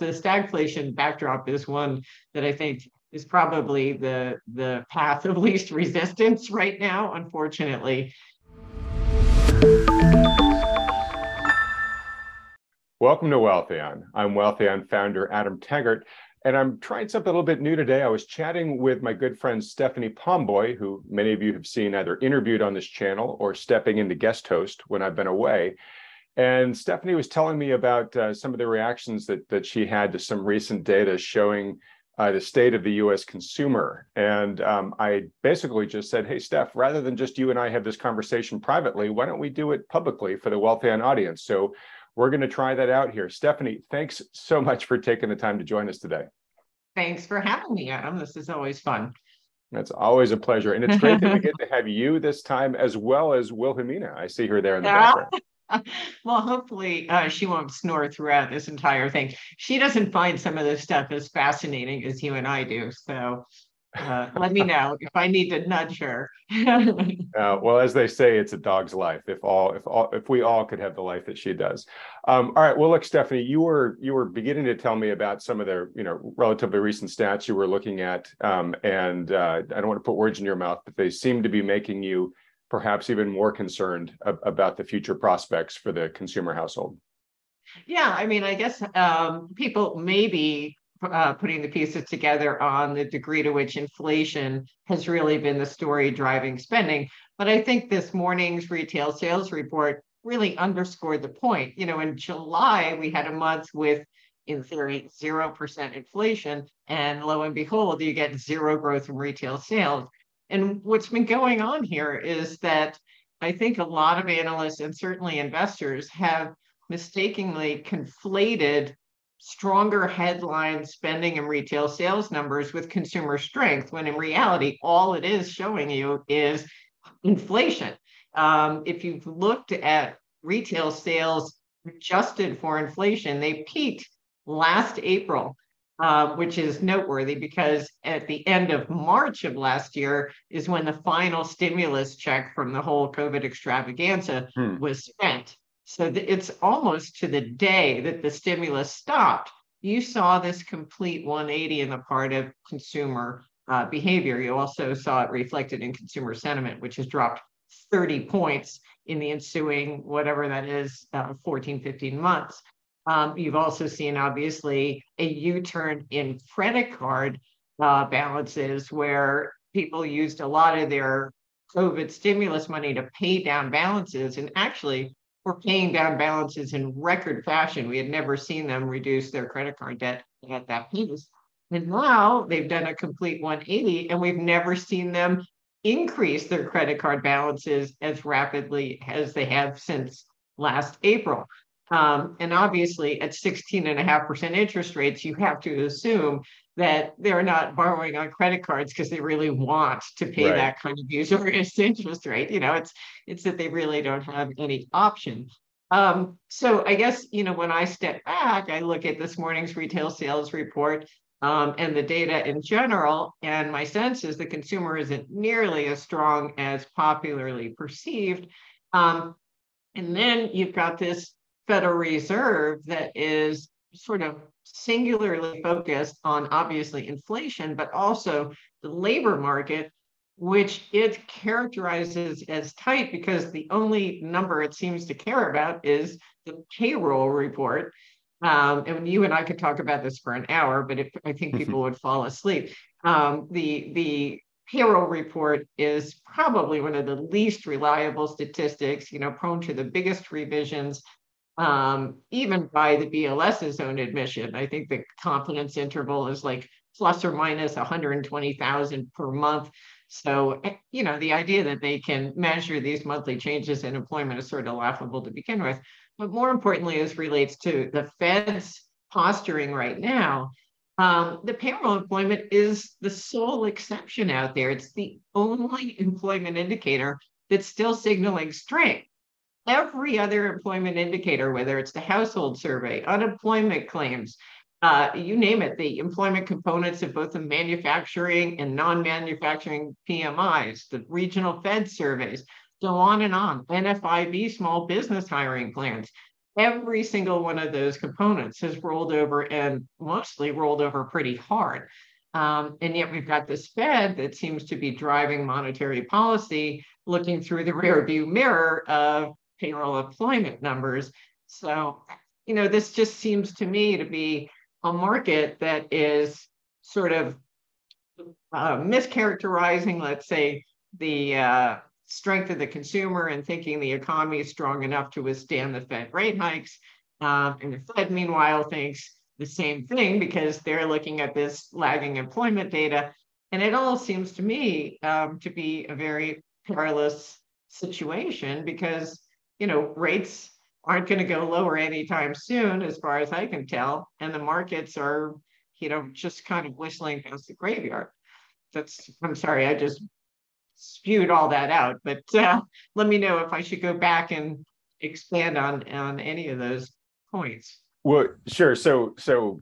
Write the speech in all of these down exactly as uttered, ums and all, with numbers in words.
So the stagflation backdrop is one that I think is probably the, the path of least resistance right now, unfortunately. Welcome to Wealthion. I'm Wealthion founder Adam Taggart, and I'm trying something a little bit new today. I was chatting with my good friend Stephanie Pomboy, who many of you have seen either interviewed on this channel or stepping in to guest host when I've been away. And Stephanie was telling me about uh, some of the reactions that, that she had to some recent data showing uh, the state of the U S consumer. And um, I basically just said, hey, Steph, rather than just you and I have this conversation privately, why don't we do it publicly for the Wealthion audience? So we're going to try that out here. Stephanie, thanks so much for taking the time to join us today. Thanks for having me, Adam. This is always fun. That's always a pleasure. And it's great that we get to have you this time, as well as Wilhelmina. I see her there in the yeah. background. Well, hopefully uh, she won't snore throughout this entire thing. She doesn't find some of this stuff as fascinating as you and I do. So uh, let me know if I need to nudge her. uh, well, as they say, it's a dog's life. If all, if all, if we all could have the life that she does. Um, all right. Well, look, Stephanie, you were you were beginning to tell me about some of the you know relatively recent stats you were looking at, um, and uh, I don't want to put words in your mouth, but they seem to be making you perhaps even more concerned ab- about the future prospects for the consumer household. Yeah, I mean, I guess um, people may be uh, putting the pieces together on the degree to which inflation has really been the story driving spending. But I think this morning's retail sales report really underscored the point. You know, in July, we had a month with, in theory, zero percent inflation, and lo and behold, you get zero growth in retail sales. And what's been going on here is that I think a lot of analysts and certainly investors have mistakenly conflated stronger headline spending and retail sales numbers with consumer strength, when in reality, all it is showing you is inflation. Um, if you've looked at retail sales adjusted for inflation, they peaked last April. Uh, which is noteworthy because at the end of March of last year is when the final stimulus check from the whole COVID extravaganza hmm. was spent. So th- it's almost to the day that the stimulus stopped. You saw this complete one eighty in the part of consumer uh, behavior. You also saw it reflected in consumer sentiment, which has dropped thirty points in the ensuing, whatever that is, uh, fourteen, fifteen months. Um, you've also seen, obviously, a U-turn in credit card uh, balances where people used a lot of their COVID stimulus money to pay down balances and actually were paying down balances in record fashion. We had never seen them reduce their credit card debt at that pace. And now they've done a complete one eighty, and we've never seen them increase their credit card balances as rapidly as they have since last April. Um, and obviously at sixteen and a half percent interest rates, you have to assume that they're not borrowing on credit cards because they really want to pay right. that kind of usurious interest rate. You know, it's, it's that they really don't have any option. Um, so I guess, you know, when I step back, I look at this morning's retail sales report um, and the data in general, and my sense is the consumer isn't nearly as strong as popularly perceived. Um, and then you've got this Federal Reserve that is sort of singularly focused on obviously inflation, but also the labor market, which it characterizes as tight because the only number it seems to care about is the payroll report. Um, and you and I could talk about this for an hour, but it, I think people would fall asleep. Um, the the payroll report is probably one of the least reliable statistics, you know, prone to the biggest revisions. Um, even by the B L S's own admission, I think the confidence interval is like plus or minus one hundred twenty thousand per month. So, you know, the idea that they can measure these monthly changes in employment is sort of laughable to begin with. But more importantly, as relates to the Fed's posturing right now, um, the payroll employment is the sole exception out there. It's the only employment indicator that's still signaling strength. Every other employment indicator, whether it's the household survey, unemployment claims, uh, you name it, the employment components of both the manufacturing and non-manufacturing P M Is, the regional Fed surveys, so on and on, N F I B small business hiring plans, every single one of those components has rolled over, and mostly rolled over pretty hard. Um, and yet we've got this Fed that seems to be driving monetary policy, looking through the rearview mirror of payroll employment numbers. So, you know, this just seems to me to be a market that is sort of uh, mischaracterizing, let's say, the uh, strength of the consumer and thinking the economy is strong enough to withstand the Fed rate hikes. Um, and the Fed, meanwhile, thinks the same thing because they're looking at this lagging employment data. And it all seems to me um, to be a very perilous situation because, you know, rates aren't going to go lower anytime soon, as far as I can tell. And the markets are, you know, just kind of whistling past the graveyard. That's, I'm sorry, I just spewed all that out, but uh, let me know if I should go back and expand on, on any of those points. Well, sure. So, so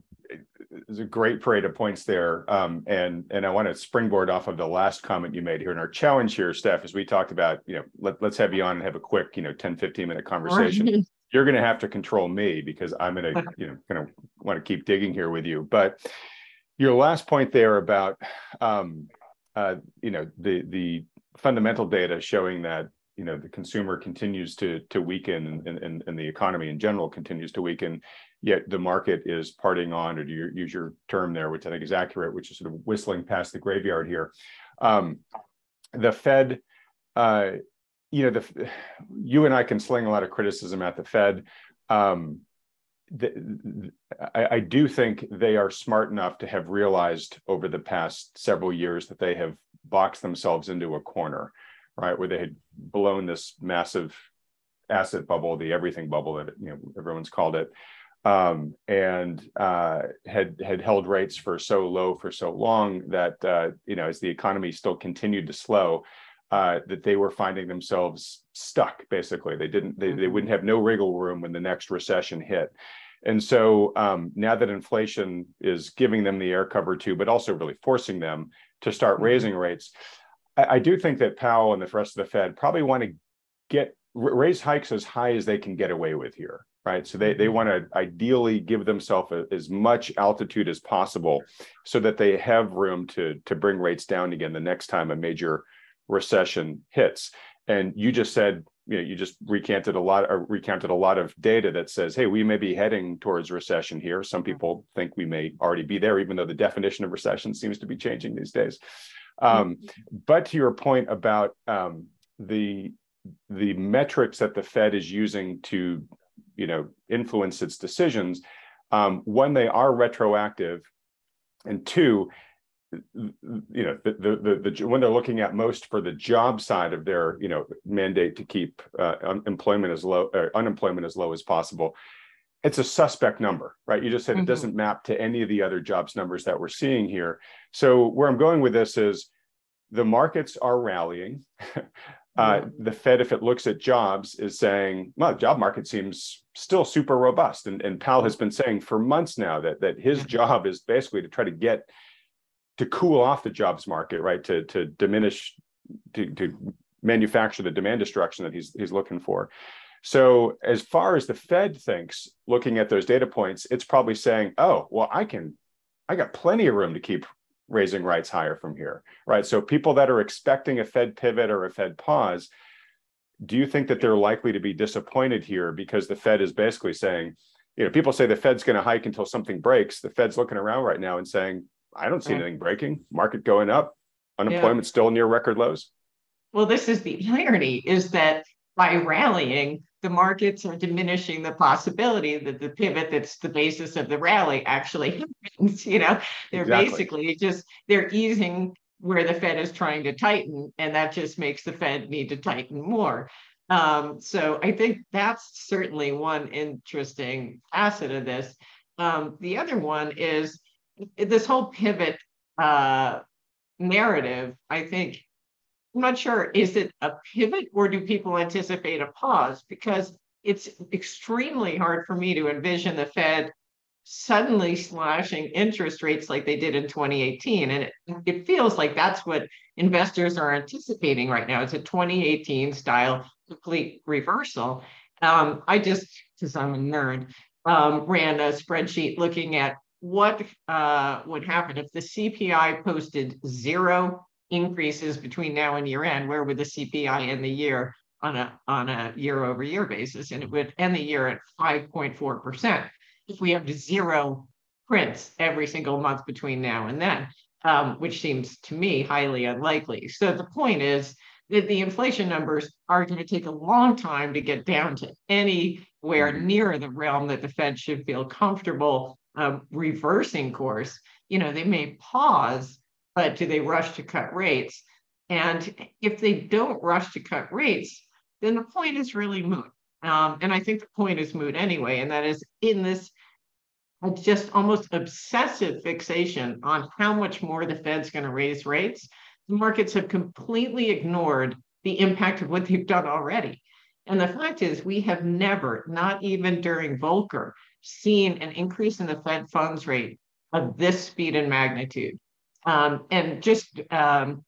there's a great parade of points there. Um, and, and I want to springboard off of the last comment you made here. And our challenge here, Steph, is we talked about, you know, let, let's have you on and have a quick, you know, ten, fifteen minute conversation. You're going to have to control me because I'm going to, you know, kind of want to keep digging here with you. But your last point there about, um, uh, you know, the, the fundamental data showing that, you know, the consumer continues to to weaken and, and, and the economy in general continues to weaken, yet the market is parting on, or to use your term there, which I think is accurate, which is sort of whistling past the graveyard here. Um, the Fed, uh, you know, the you and I can sling a lot of criticism at the Fed. Um, the, I, I do think they are smart enough to have realized over the past several years that they have boxed themselves into a corner, right, where they had blown this massive asset bubble, the everything bubble that, you know, everyone's called it, um, and uh, had had held rates for so low for so long that, uh, you know, as the economy still continued to slow, uh, that they were finding themselves stuck, basically. They didn't, they, they wouldn't have no wriggle room when the next recession hit. And so um, now that inflation is giving them the air cover too, but also really forcing them to start raising rates, I do think that Powell and the rest of the Fed probably want to get raise hikes as high as they can get away with here, right? So they, they want to ideally give themselves a, as much altitude as possible so that they have room to, to bring rates down again the next time a major recession hits. And you just said, you know, you just recanted a lot or recounted a lot of data that says, hey, we may be heading towards recession here. Some people think we may already be there, even though the definition of recession seems to be changing these days. Um, but to your point about um, the the metrics that the Fed is using to, you know, influence its decisions, um, one, they are retroactive, and two, you know, the, the the the when they're looking at most for the job side of their, you know, mandate to keep uh, unemployment as low or unemployment as low as possible, it's a suspect number, right? You just said mm-hmm. It doesn't map to any of the other jobs numbers that we're seeing here. So where I'm going with this is the markets are rallying. uh, mm-hmm. The Fed, if it looks at jobs, is saying, well, the job market seems still super robust. And, and Powell has been saying for months now that, that his job is basically to try to get, to cool off the jobs market, right? To, to diminish, to, to manufacture the demand destruction that he's he's looking for. So as far as the Fed thinks, looking at those data points, it's probably saying, oh, well, I can, I got plenty of room to keep raising rates higher from here, right? So people that are expecting a Fed pivot or a Fed pause, do you think that they're likely to be disappointed here because the Fed is basically saying, you know, people say the Fed's going to hike until something breaks. The Fed's looking around right now and saying, I don't see anything breaking, market going up, unemployment yeah. still near record lows. Well, this is the irony, is that by rallying, the markets are diminishing the possibility that the pivot that's the basis of the rally actually happens. You know, they're exactly. basically just, they're easing where the Fed is trying to tighten, and that just makes the Fed need to tighten more. Um, so I think that's certainly one interesting facet of this. Um, the other one is this whole pivot uh, narrative, I think, I'm not sure, is it a pivot or do people anticipate a pause? Because it's extremely hard for me to envision the Fed suddenly slashing interest rates like they did in twenty eighteen. And it, it feels like that's what investors are anticipating right now. It's a twenty eighteen style complete reversal. Um, I just because I'm a nerd, um, ran a spreadsheet looking at what uh, would happen if the C P I posted zero increases between now and year end. Where would the C P I end the year on a on a year over year basis? And it would end the year at five point four percent if we have zero prints every single month between now and then, um, which seems to me highly unlikely. So the point is that the inflation numbers are going to take a long time to get down to anywhere near the realm that the Fed should feel comfortable um, reversing course. You know, they may pause, but do they rush to cut rates? And if they don't rush to cut rates, then the point is really moot. Um, and I think the point is moot anyway, and that is in this just almost obsessive fixation on how much more the Fed's going to raise rates, the markets have completely ignored the impact of what they've done already. And the fact is, we have never, not even during Volcker, seen an increase in the Fed funds rate of this speed and magnitude. Um, and just um,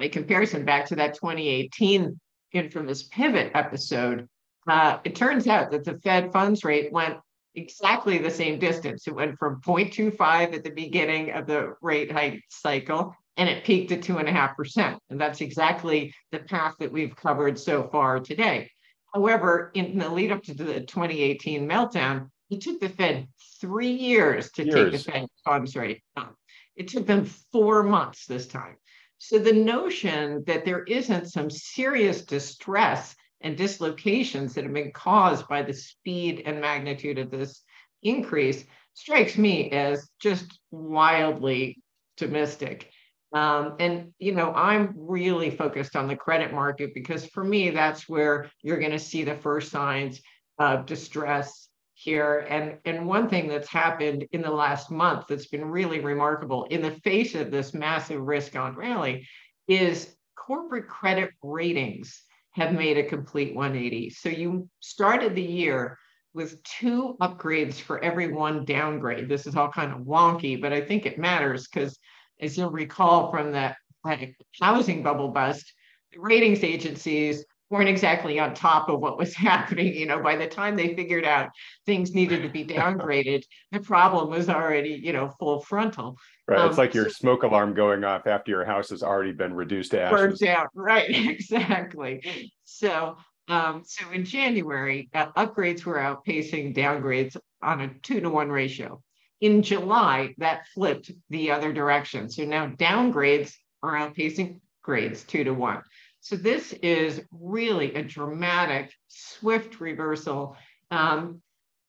in comparison back to that twenty eighteen infamous pivot episode, uh, it turns out that the Fed funds rate went exactly the same distance. It went from zero point two five at the beginning of the rate hike cycle, and it peaked at two and a half percent. And that's exactly the path that we've covered so far today. However, in the lead up to the twenty eighteen meltdown, it took the Fed three years to years. take the Fed funds rate up. It took them four months this time. So the notion that there isn't some serious distress and dislocations that have been caused by the speed and magnitude of this increase strikes me as just wildly optimistic. Um, and, you know, I'm really focused on the credit market because for me, that's where you're going to see the first signs of distress here. And, and one thing that's happened in the last month that's been really remarkable in the face of this massive risk on rally is corporate credit ratings have made a complete one eighty. So you started the year with two upgrades for every one downgrade. This is all kind of wonky, but I think it matters because as you'll recall from that housing bubble bust, the ratings agencies weren't exactly on top of what was happening. You know, by the time they figured out things needed to be downgraded, the problem was already, you know, full frontal. Right. Um, it's like your so, smoke alarm going off after your house has already been reduced to ashes. Burnt out. Right. Exactly. So, um, so in January, uh, upgrades were outpacing downgrades on a two to one ratio. In July, that flipped the other direction. So now downgrades are outpacing grades two to one. So this is really a dramatic, swift reversal. Um,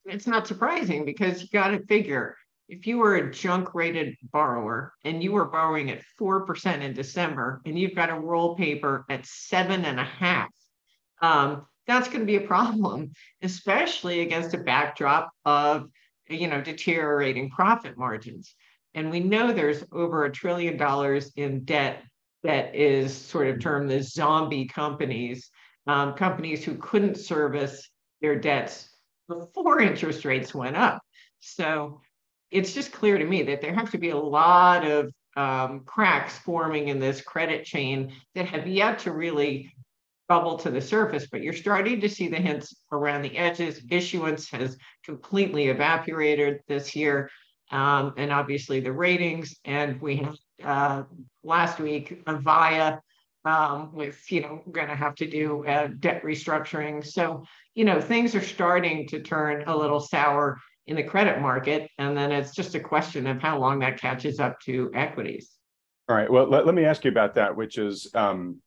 it's not surprising because you got to figure if you were a junk rated borrower and you were borrowing at four percent in December and you've got a roll paper at seven and a half, um, that's going to be a problem, especially against a backdrop of, you know, deteriorating profit margins. And we know there's over a trillion dollars in debt that is sort of termed as zombie companies, um, companies who couldn't service their debts before interest rates went up. So it's just clear to me that there have to be a lot of um, cracks forming in this credit chain that have yet to really bubble to the surface, but you're starting to see the hints around the edges. Issuance has completely evaporated this year, um, and obviously the ratings. And we have uh, last week Avaya um, with, you know, going to have to do uh, debt restructuring. So, you know, things are starting to turn a little sour in the credit market, and then it's just a question of how long that catches up to equities. All right. Well, let, let me ask you about that, which is. Um...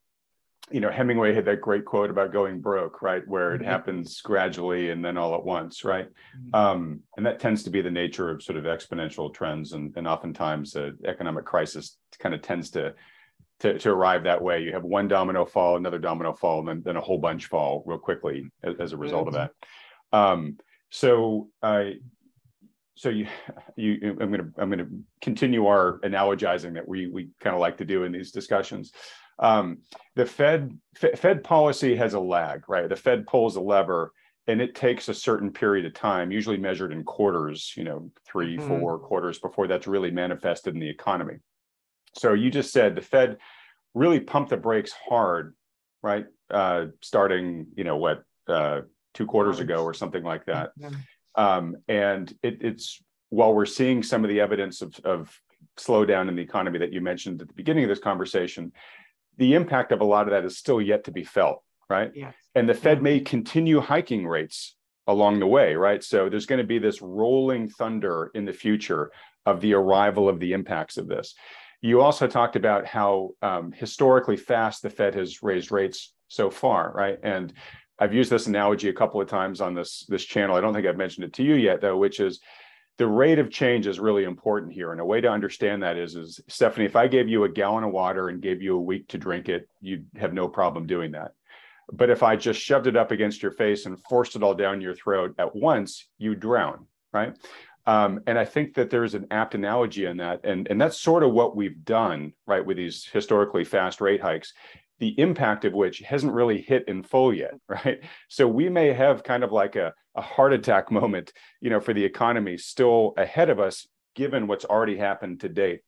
You know, Hemingway had that great quote about going broke, right? Where it mm-hmm. happens gradually and then all at once, right? Mm-hmm. Um, and that tends to be the nature of sort of exponential trends. And, and oftentimes the economic crisis kind of tends to, to, to arrive that way. You have one domino fall, another domino fall, and then, then a whole bunch fall real quickly as, as a result mm-hmm. of that. Um, so uh, so you, you, I'm gonna, I'm gonna continue our analogizing that we, we kind of like to do in these discussions. Um, the Fed F- Fed policy has a lag, right? The Fed pulls a lever and it takes a certain period of time, usually measured in quarters, you know, three, mm-hmm. four quarters before that's really manifested in the economy. So you just said the Fed really pumped the brakes hard, right? Uh, starting, you know, what, uh, two quarters ago or something like that. Yeah. Um, and it, it's while we're seeing some of the evidence of, of slowdown in the economy that you mentioned at the beginning of this conversation, the impact of a lot of that is still yet to be felt, right? Yes. And the Fed yeah. may continue hiking rates along the way, right? So there's going to be this rolling thunder in the future of the arrival of the impacts of this. You also talked about how um, historically fast the Fed has raised rates so far, right? And I've used this analogy a couple of times on this, this channel. I don't think I've mentioned it to you yet, though, which is the rate of change is really important here. And a way to understand that is, is, Stephanie, if I gave you a gallon of water and gave you a week to drink it, you'd have no problem doing that. But if I just shoved it up against your face and forced it all down your throat at once, you drown, right? Um, and I think that there is an apt analogy in that. And, and that's sort of what we've done, right, with these historically fast rate hikes, the impact of which hasn't really hit in full yet, right? So we may have kind of like a, a heart attack moment, you know, for the economy still ahead of us, given what's already happened to date.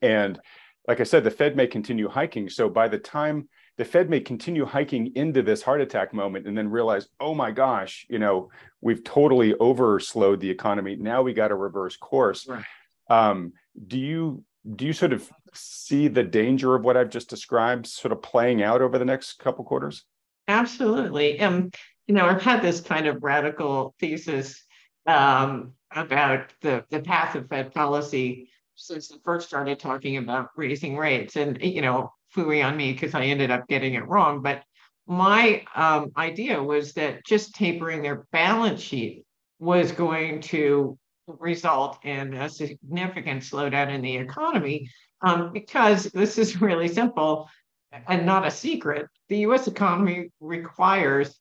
And like I said, the Fed may continue hiking. So by the time the Fed may continue hiking into this heart attack moment and then realize, oh my gosh, you know, we've totally overslowed the economy. Now we got to reverse course. Right. Um, do you do you sort of see the danger of what I've just described sort of playing out over the next couple quarters? Absolutely. Um, you know, I've had this kind of radical thesis um, about the, the path of Fed policy since I first started talking about raising rates, and, you know, fooey on me because I ended up getting it wrong. But my um, idea was that just tapering their balance sheet was going to result in a significant slowdown in the economy, um, because this is really simple and not a secret. The U S economy requires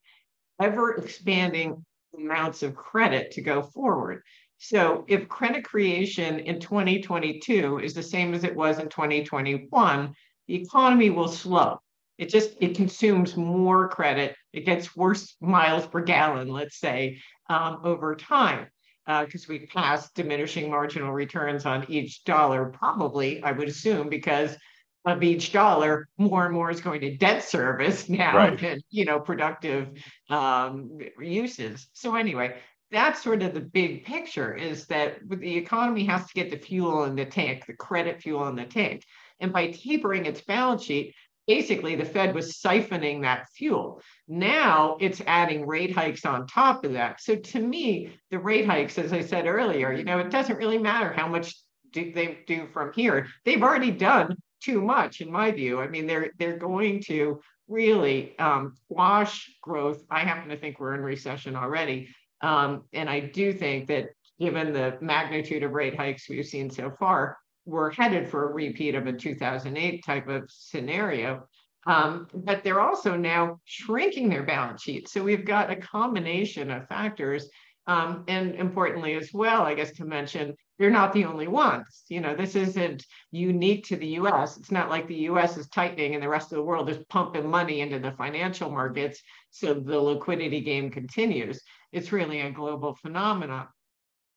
ever expanding amounts of credit to go forward. So if credit creation in twenty twenty-two is the same as it was in twenty twenty-one, the economy will slow. It just, it consumes more credit. It gets worse miles per gallon, let's say, um, over time, because uh, we passed diminishing marginal returns on each dollar, probably, I would assume, because of each dollar, more and more is going to debt service now right. than, you know, productive um, uses. So anyway, that's sort of the big picture, is that the economy has to get the fuel in the tank, the credit fuel in the tank. And by tapering its balance sheet, basically the Fed was siphoning that fuel. Now it's adding rate hikes on top of that. So to me, the rate hikes, as I said earlier, you know, it doesn't really matter how much do they do from here. They've already done too much, in my view. I mean, they're they're going to really um, quash growth. I happen to think we're in recession already. Um, and I do think that given the magnitude of rate hikes we've seen so far, we're headed for a repeat of a two thousand eight type of scenario, um, but they're also now shrinking their balance sheet. So we've got a combination of factors, um, and importantly as well, I guess to mention, they're not the only ones. You know, this isn't unique to the U S. It's not like the U S is tightening and the rest of the world is pumping money into the financial markets so the liquidity game continues. It's really a global phenomenon.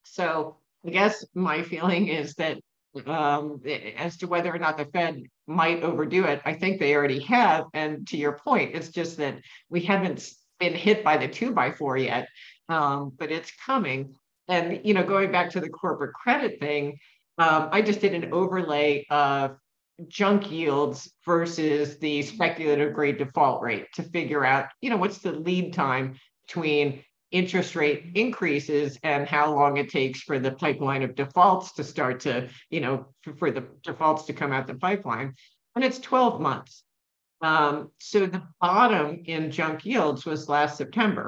So I guess my feeling is that Um, as to whether or not the Fed might overdo it, I think they already have. And to your point, it's just that we haven't been hit by the two by four yet, um, but it's coming. And, you know, going back to the corporate credit thing, um, I just did an overlay of junk yields versus the speculative grade default rate to figure out, you know, what's the lead time between interest rate increases and how long it takes for the pipeline of defaults to start to, you know, for the defaults to come out the pipeline. And it's twelve months. Um, so the bottom in junk yields was last September,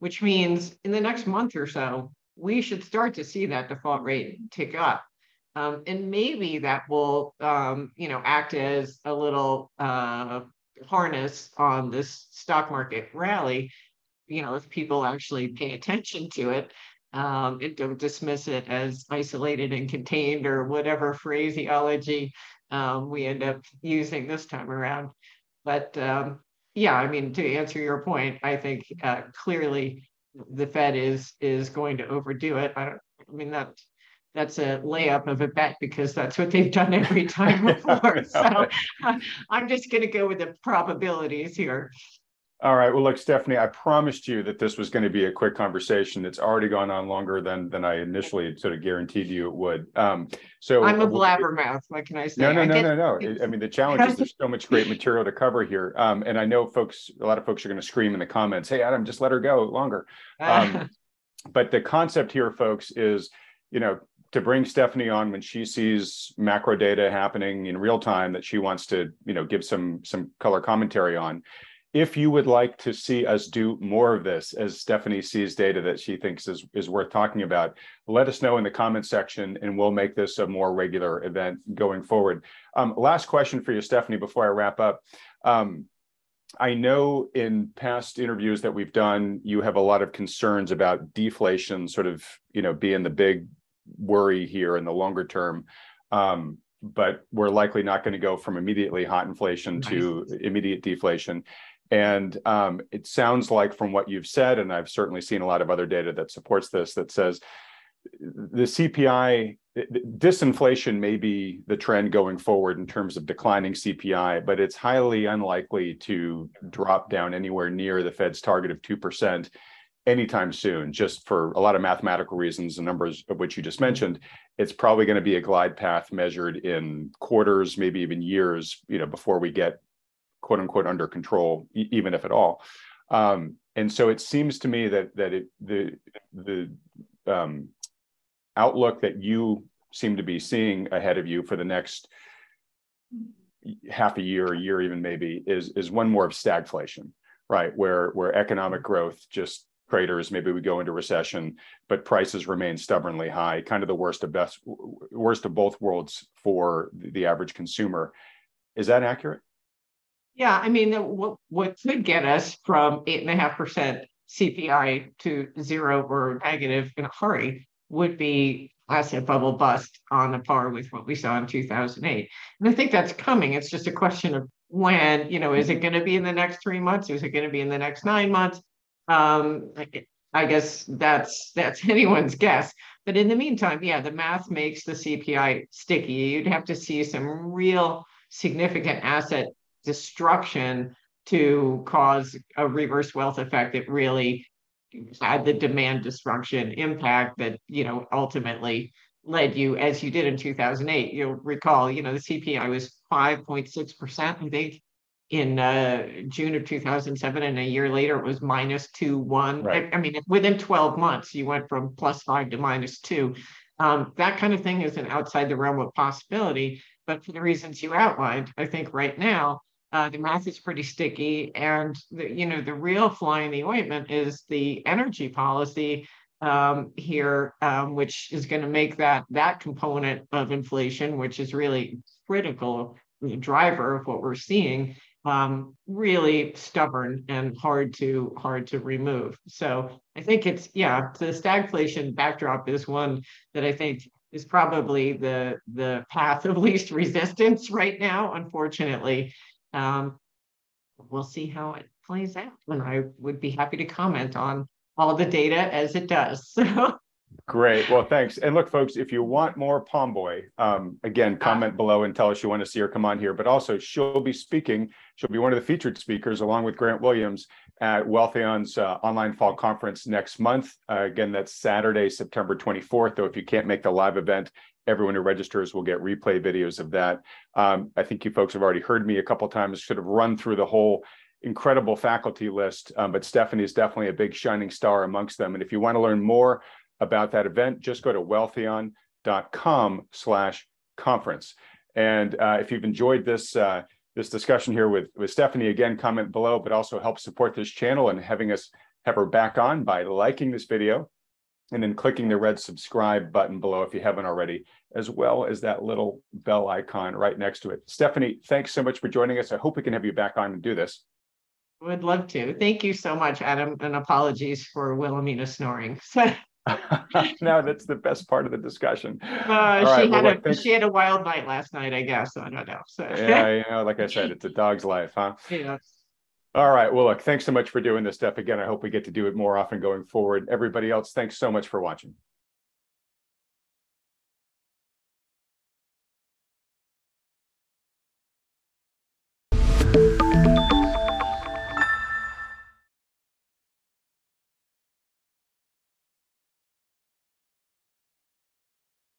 which means in the next month or so, we should start to see that default rate tick up. Um, and maybe that will, um, you know, act as a little uh, harness on this stock market rally, you know, if people actually pay attention to it um, and don't dismiss it as isolated and contained or whatever phraseology um, we end up using this time around. But um, yeah, I mean, to answer your point, I think uh, clearly the Fed is is going to overdo it. I, don't, I mean, that that's a layup of a bet because that's what they've done every time before. So I'm just going to go with the probabilities here. All right. Well, look, Stephanie, I promised you that this was going to be a quick conversation. It's already gone on longer than than I initially sort of guaranteed you it would. Um, so I'm a blabbermouth. What can I say? No, no, no, no, no. I mean, the challenge is there's so much great material to cover here. Um, and I know folks, a lot of folks are going to scream in the comments, "Hey, Adam, just let her go longer." Um, but the concept here, folks, is, you know, to bring Stephanie on when she sees macro data happening in real time that she wants to, you know, give some some color commentary on. If you would like to see us do more of this as Stephanie sees data that she thinks is, is worth talking about, let us know in the comment section and we'll make this a more regular event going forward. Um, last question for you, Stephanie, before I wrap up. Um, I know in past interviews that we've done, you have a lot of concerns about deflation sort of, you know, being the big worry here in the longer term. Um, but we're likely not going to go from immediately hot inflation to immediate deflation. And um, it sounds like from what you've said, and I've certainly seen a lot of other data that supports this, that says the C P I, disinflation may be the trend going forward in terms of declining C P I, but it's highly unlikely to drop down anywhere near the Fed's target of two percent anytime soon, just for a lot of mathematical reasons, the numbers of which you just mentioned. It's probably going to be a glide path measured in quarters, maybe even years, you know, before we get quote unquote under control, e even if at all. Um, and so it seems to me that that it, the the um, outlook that you seem to be seeing ahead of you for the next half a year, a year even maybe, is is one more of stagflation, right? Where where economic growth just craters, maybe we go into recession, but prices remain stubbornly high, kind of the worst of best, worst of both worlds for the average consumer. Is that accurate? Yeah, I mean, what, what could get us from eight point five percent C P I to zero or negative in a hurry would be asset bubble bust on a par with what we saw in two thousand eight. And I think that's coming. It's just a question of when, you know, is it going to be in the next three months? Is it going to be in the next nine months? Um, I guess that's, that's anyone's guess. But in the meantime, yeah, the math makes the C P I sticky. You'd have to see some real significant asset destruction to cause a reverse wealth effect that really had the demand destruction impact that, you know, ultimately led you, as you did in two thousand eight. You'll recall, you know, the C P I was five point six percent, I think, in uh, June of two thousand seven, and a year later it was minus two point one. Right. I, I mean, within twelve months, you went from plus five to minus two. Um, that kind of thing isn't outside the realm of possibility, but for the reasons you outlined, I think right now, Uh, the math is pretty sticky, and the, you know, the real fly in the ointment is the energy policy um, here, um, which is going to make that that component of inflation, which is really critical, the driver of what we're seeing, um, really stubborn and hard to hard to remove. So I think it's yeah, the stagflation backdrop is one that I think is probably the the path of least resistance right now, unfortunately. Um, we'll see how it plays out, and I would be happy to comment on all the data as it does. So. Great. Well, thanks. And look, folks, if you want more Pomboy, um, again, comment uh, below and tell us you want to see her come on here. But also, she'll be speaking. She'll be one of the featured speakers, along with Grant Williams, at Wealthion's uh, online fall conference next month. Uh, again, that's Saturday, September twenty-fourth. Though if you can't make the live event, everyone who registers will get replay videos of that. Um, I think you folks have already heard me a couple of times sort of run through the whole incredible faculty list, um, but Stephanie is definitely a big shining star amongst them. And if you want to learn more about that event, just go to wealthion dot com slash conference. And uh, if you've enjoyed this uh, this discussion here with, with Stephanie, again, comment below, but also help support this channel and having us have her back on by liking this video, and then clicking the red subscribe button below if you haven't already, as well as that little bell icon right next to it. Stephanie, thanks so much for joining us. I hope we can have you back on and do this. Would love to. Thank you so much, Adam, and apologies for Wilhelmina snoring. No, that's the best part of the discussion. Uh, right, she, well, had look, a, she had a wild night last night, I guess. So I don't know. So. Yeah, you know, like I said, it's a dog's life, huh? Yeah. All right. Well, look, thanks so much for doing this stuff. Again, I hope we get to do it more often going forward. Everybody else, thanks so much for watching.